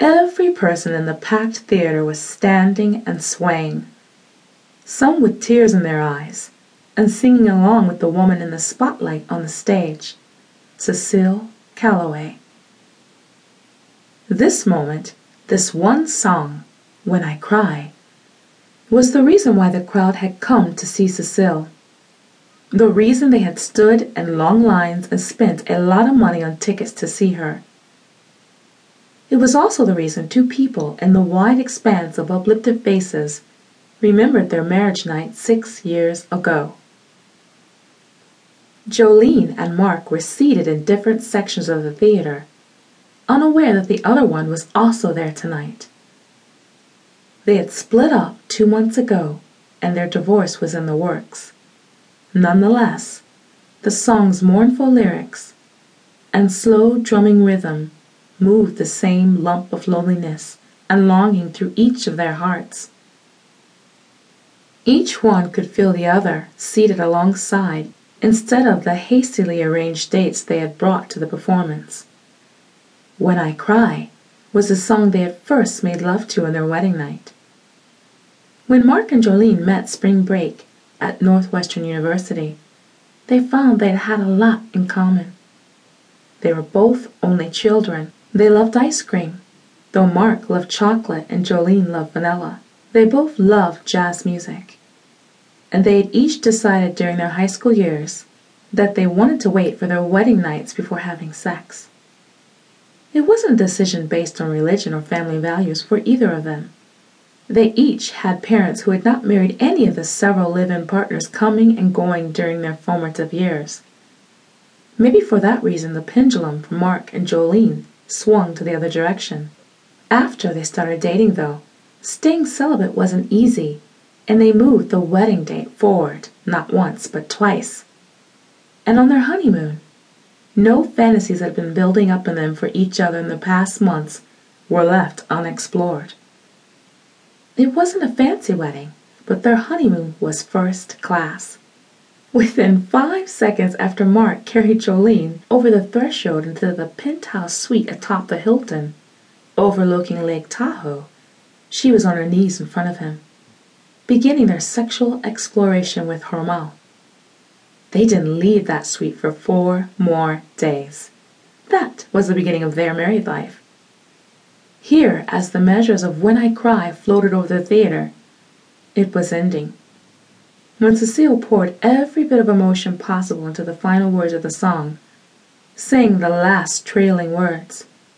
Every person in the packed theater was standing and swaying, some with tears in their eyes, and singing along with the woman in the spotlight on the stage, Cecile Calloway. This moment, this one song, When I Cry, was the reason why the crowd had come to see Cecile. The reason they had stood in long lines and spent a lot of money on tickets to see her. It was also the reason two people in the wide expanse of uplifted faces remembered their marriage night 6 years ago. Jolene and Mark were seated in different sections of the theater, unaware that the other one was also there tonight. They had split up 2 months ago, and their divorce was in the works. Nonetheless, the song's mournful lyrics and slow drumming rhythm moved the same lump of loneliness and longing through each of their hearts. Each one could feel the other seated alongside instead of the hastily arranged dates they had brought to the performance. When I Cry was the song they had first made love to on their wedding night. When Mark and Jolene met spring break at Northwestern University, they found they had a lot in common. They were both only children. They loved ice cream, though Mark loved chocolate and Jolene loved vanilla. They both loved jazz music, and they had each decided during their high school years that they wanted to wait for their wedding nights before having sex. It wasn't a decision based on religion or family values for either of them. They each had parents who had not married any of the several live-in partners coming and going during their formative years. Maybe for that reason the pendulum for Mark and Jolene swung to the other direction. After they started dating, though, staying celibate wasn't easy, and they moved the wedding date forward, not once, but twice. And on their honeymoon, no fantasies that had been building up in them for each other in the past months were left unexplored. It wasn't a fancy wedding, but their honeymoon was first class. Within 5 seconds after Mark carried Jolene over the threshold into the penthouse suite atop the Hilton, overlooking Lake Tahoe, she was on her knees in front of him, beginning their sexual exploration with Hormel. They didn't leave that suite for 4 more days. That was the beginning of their married life. Here, as the measures of When I Cry floated over the theater, it was ending. When Cecile poured every bit of emotion possible into the final words of the song, saying the last trailing words,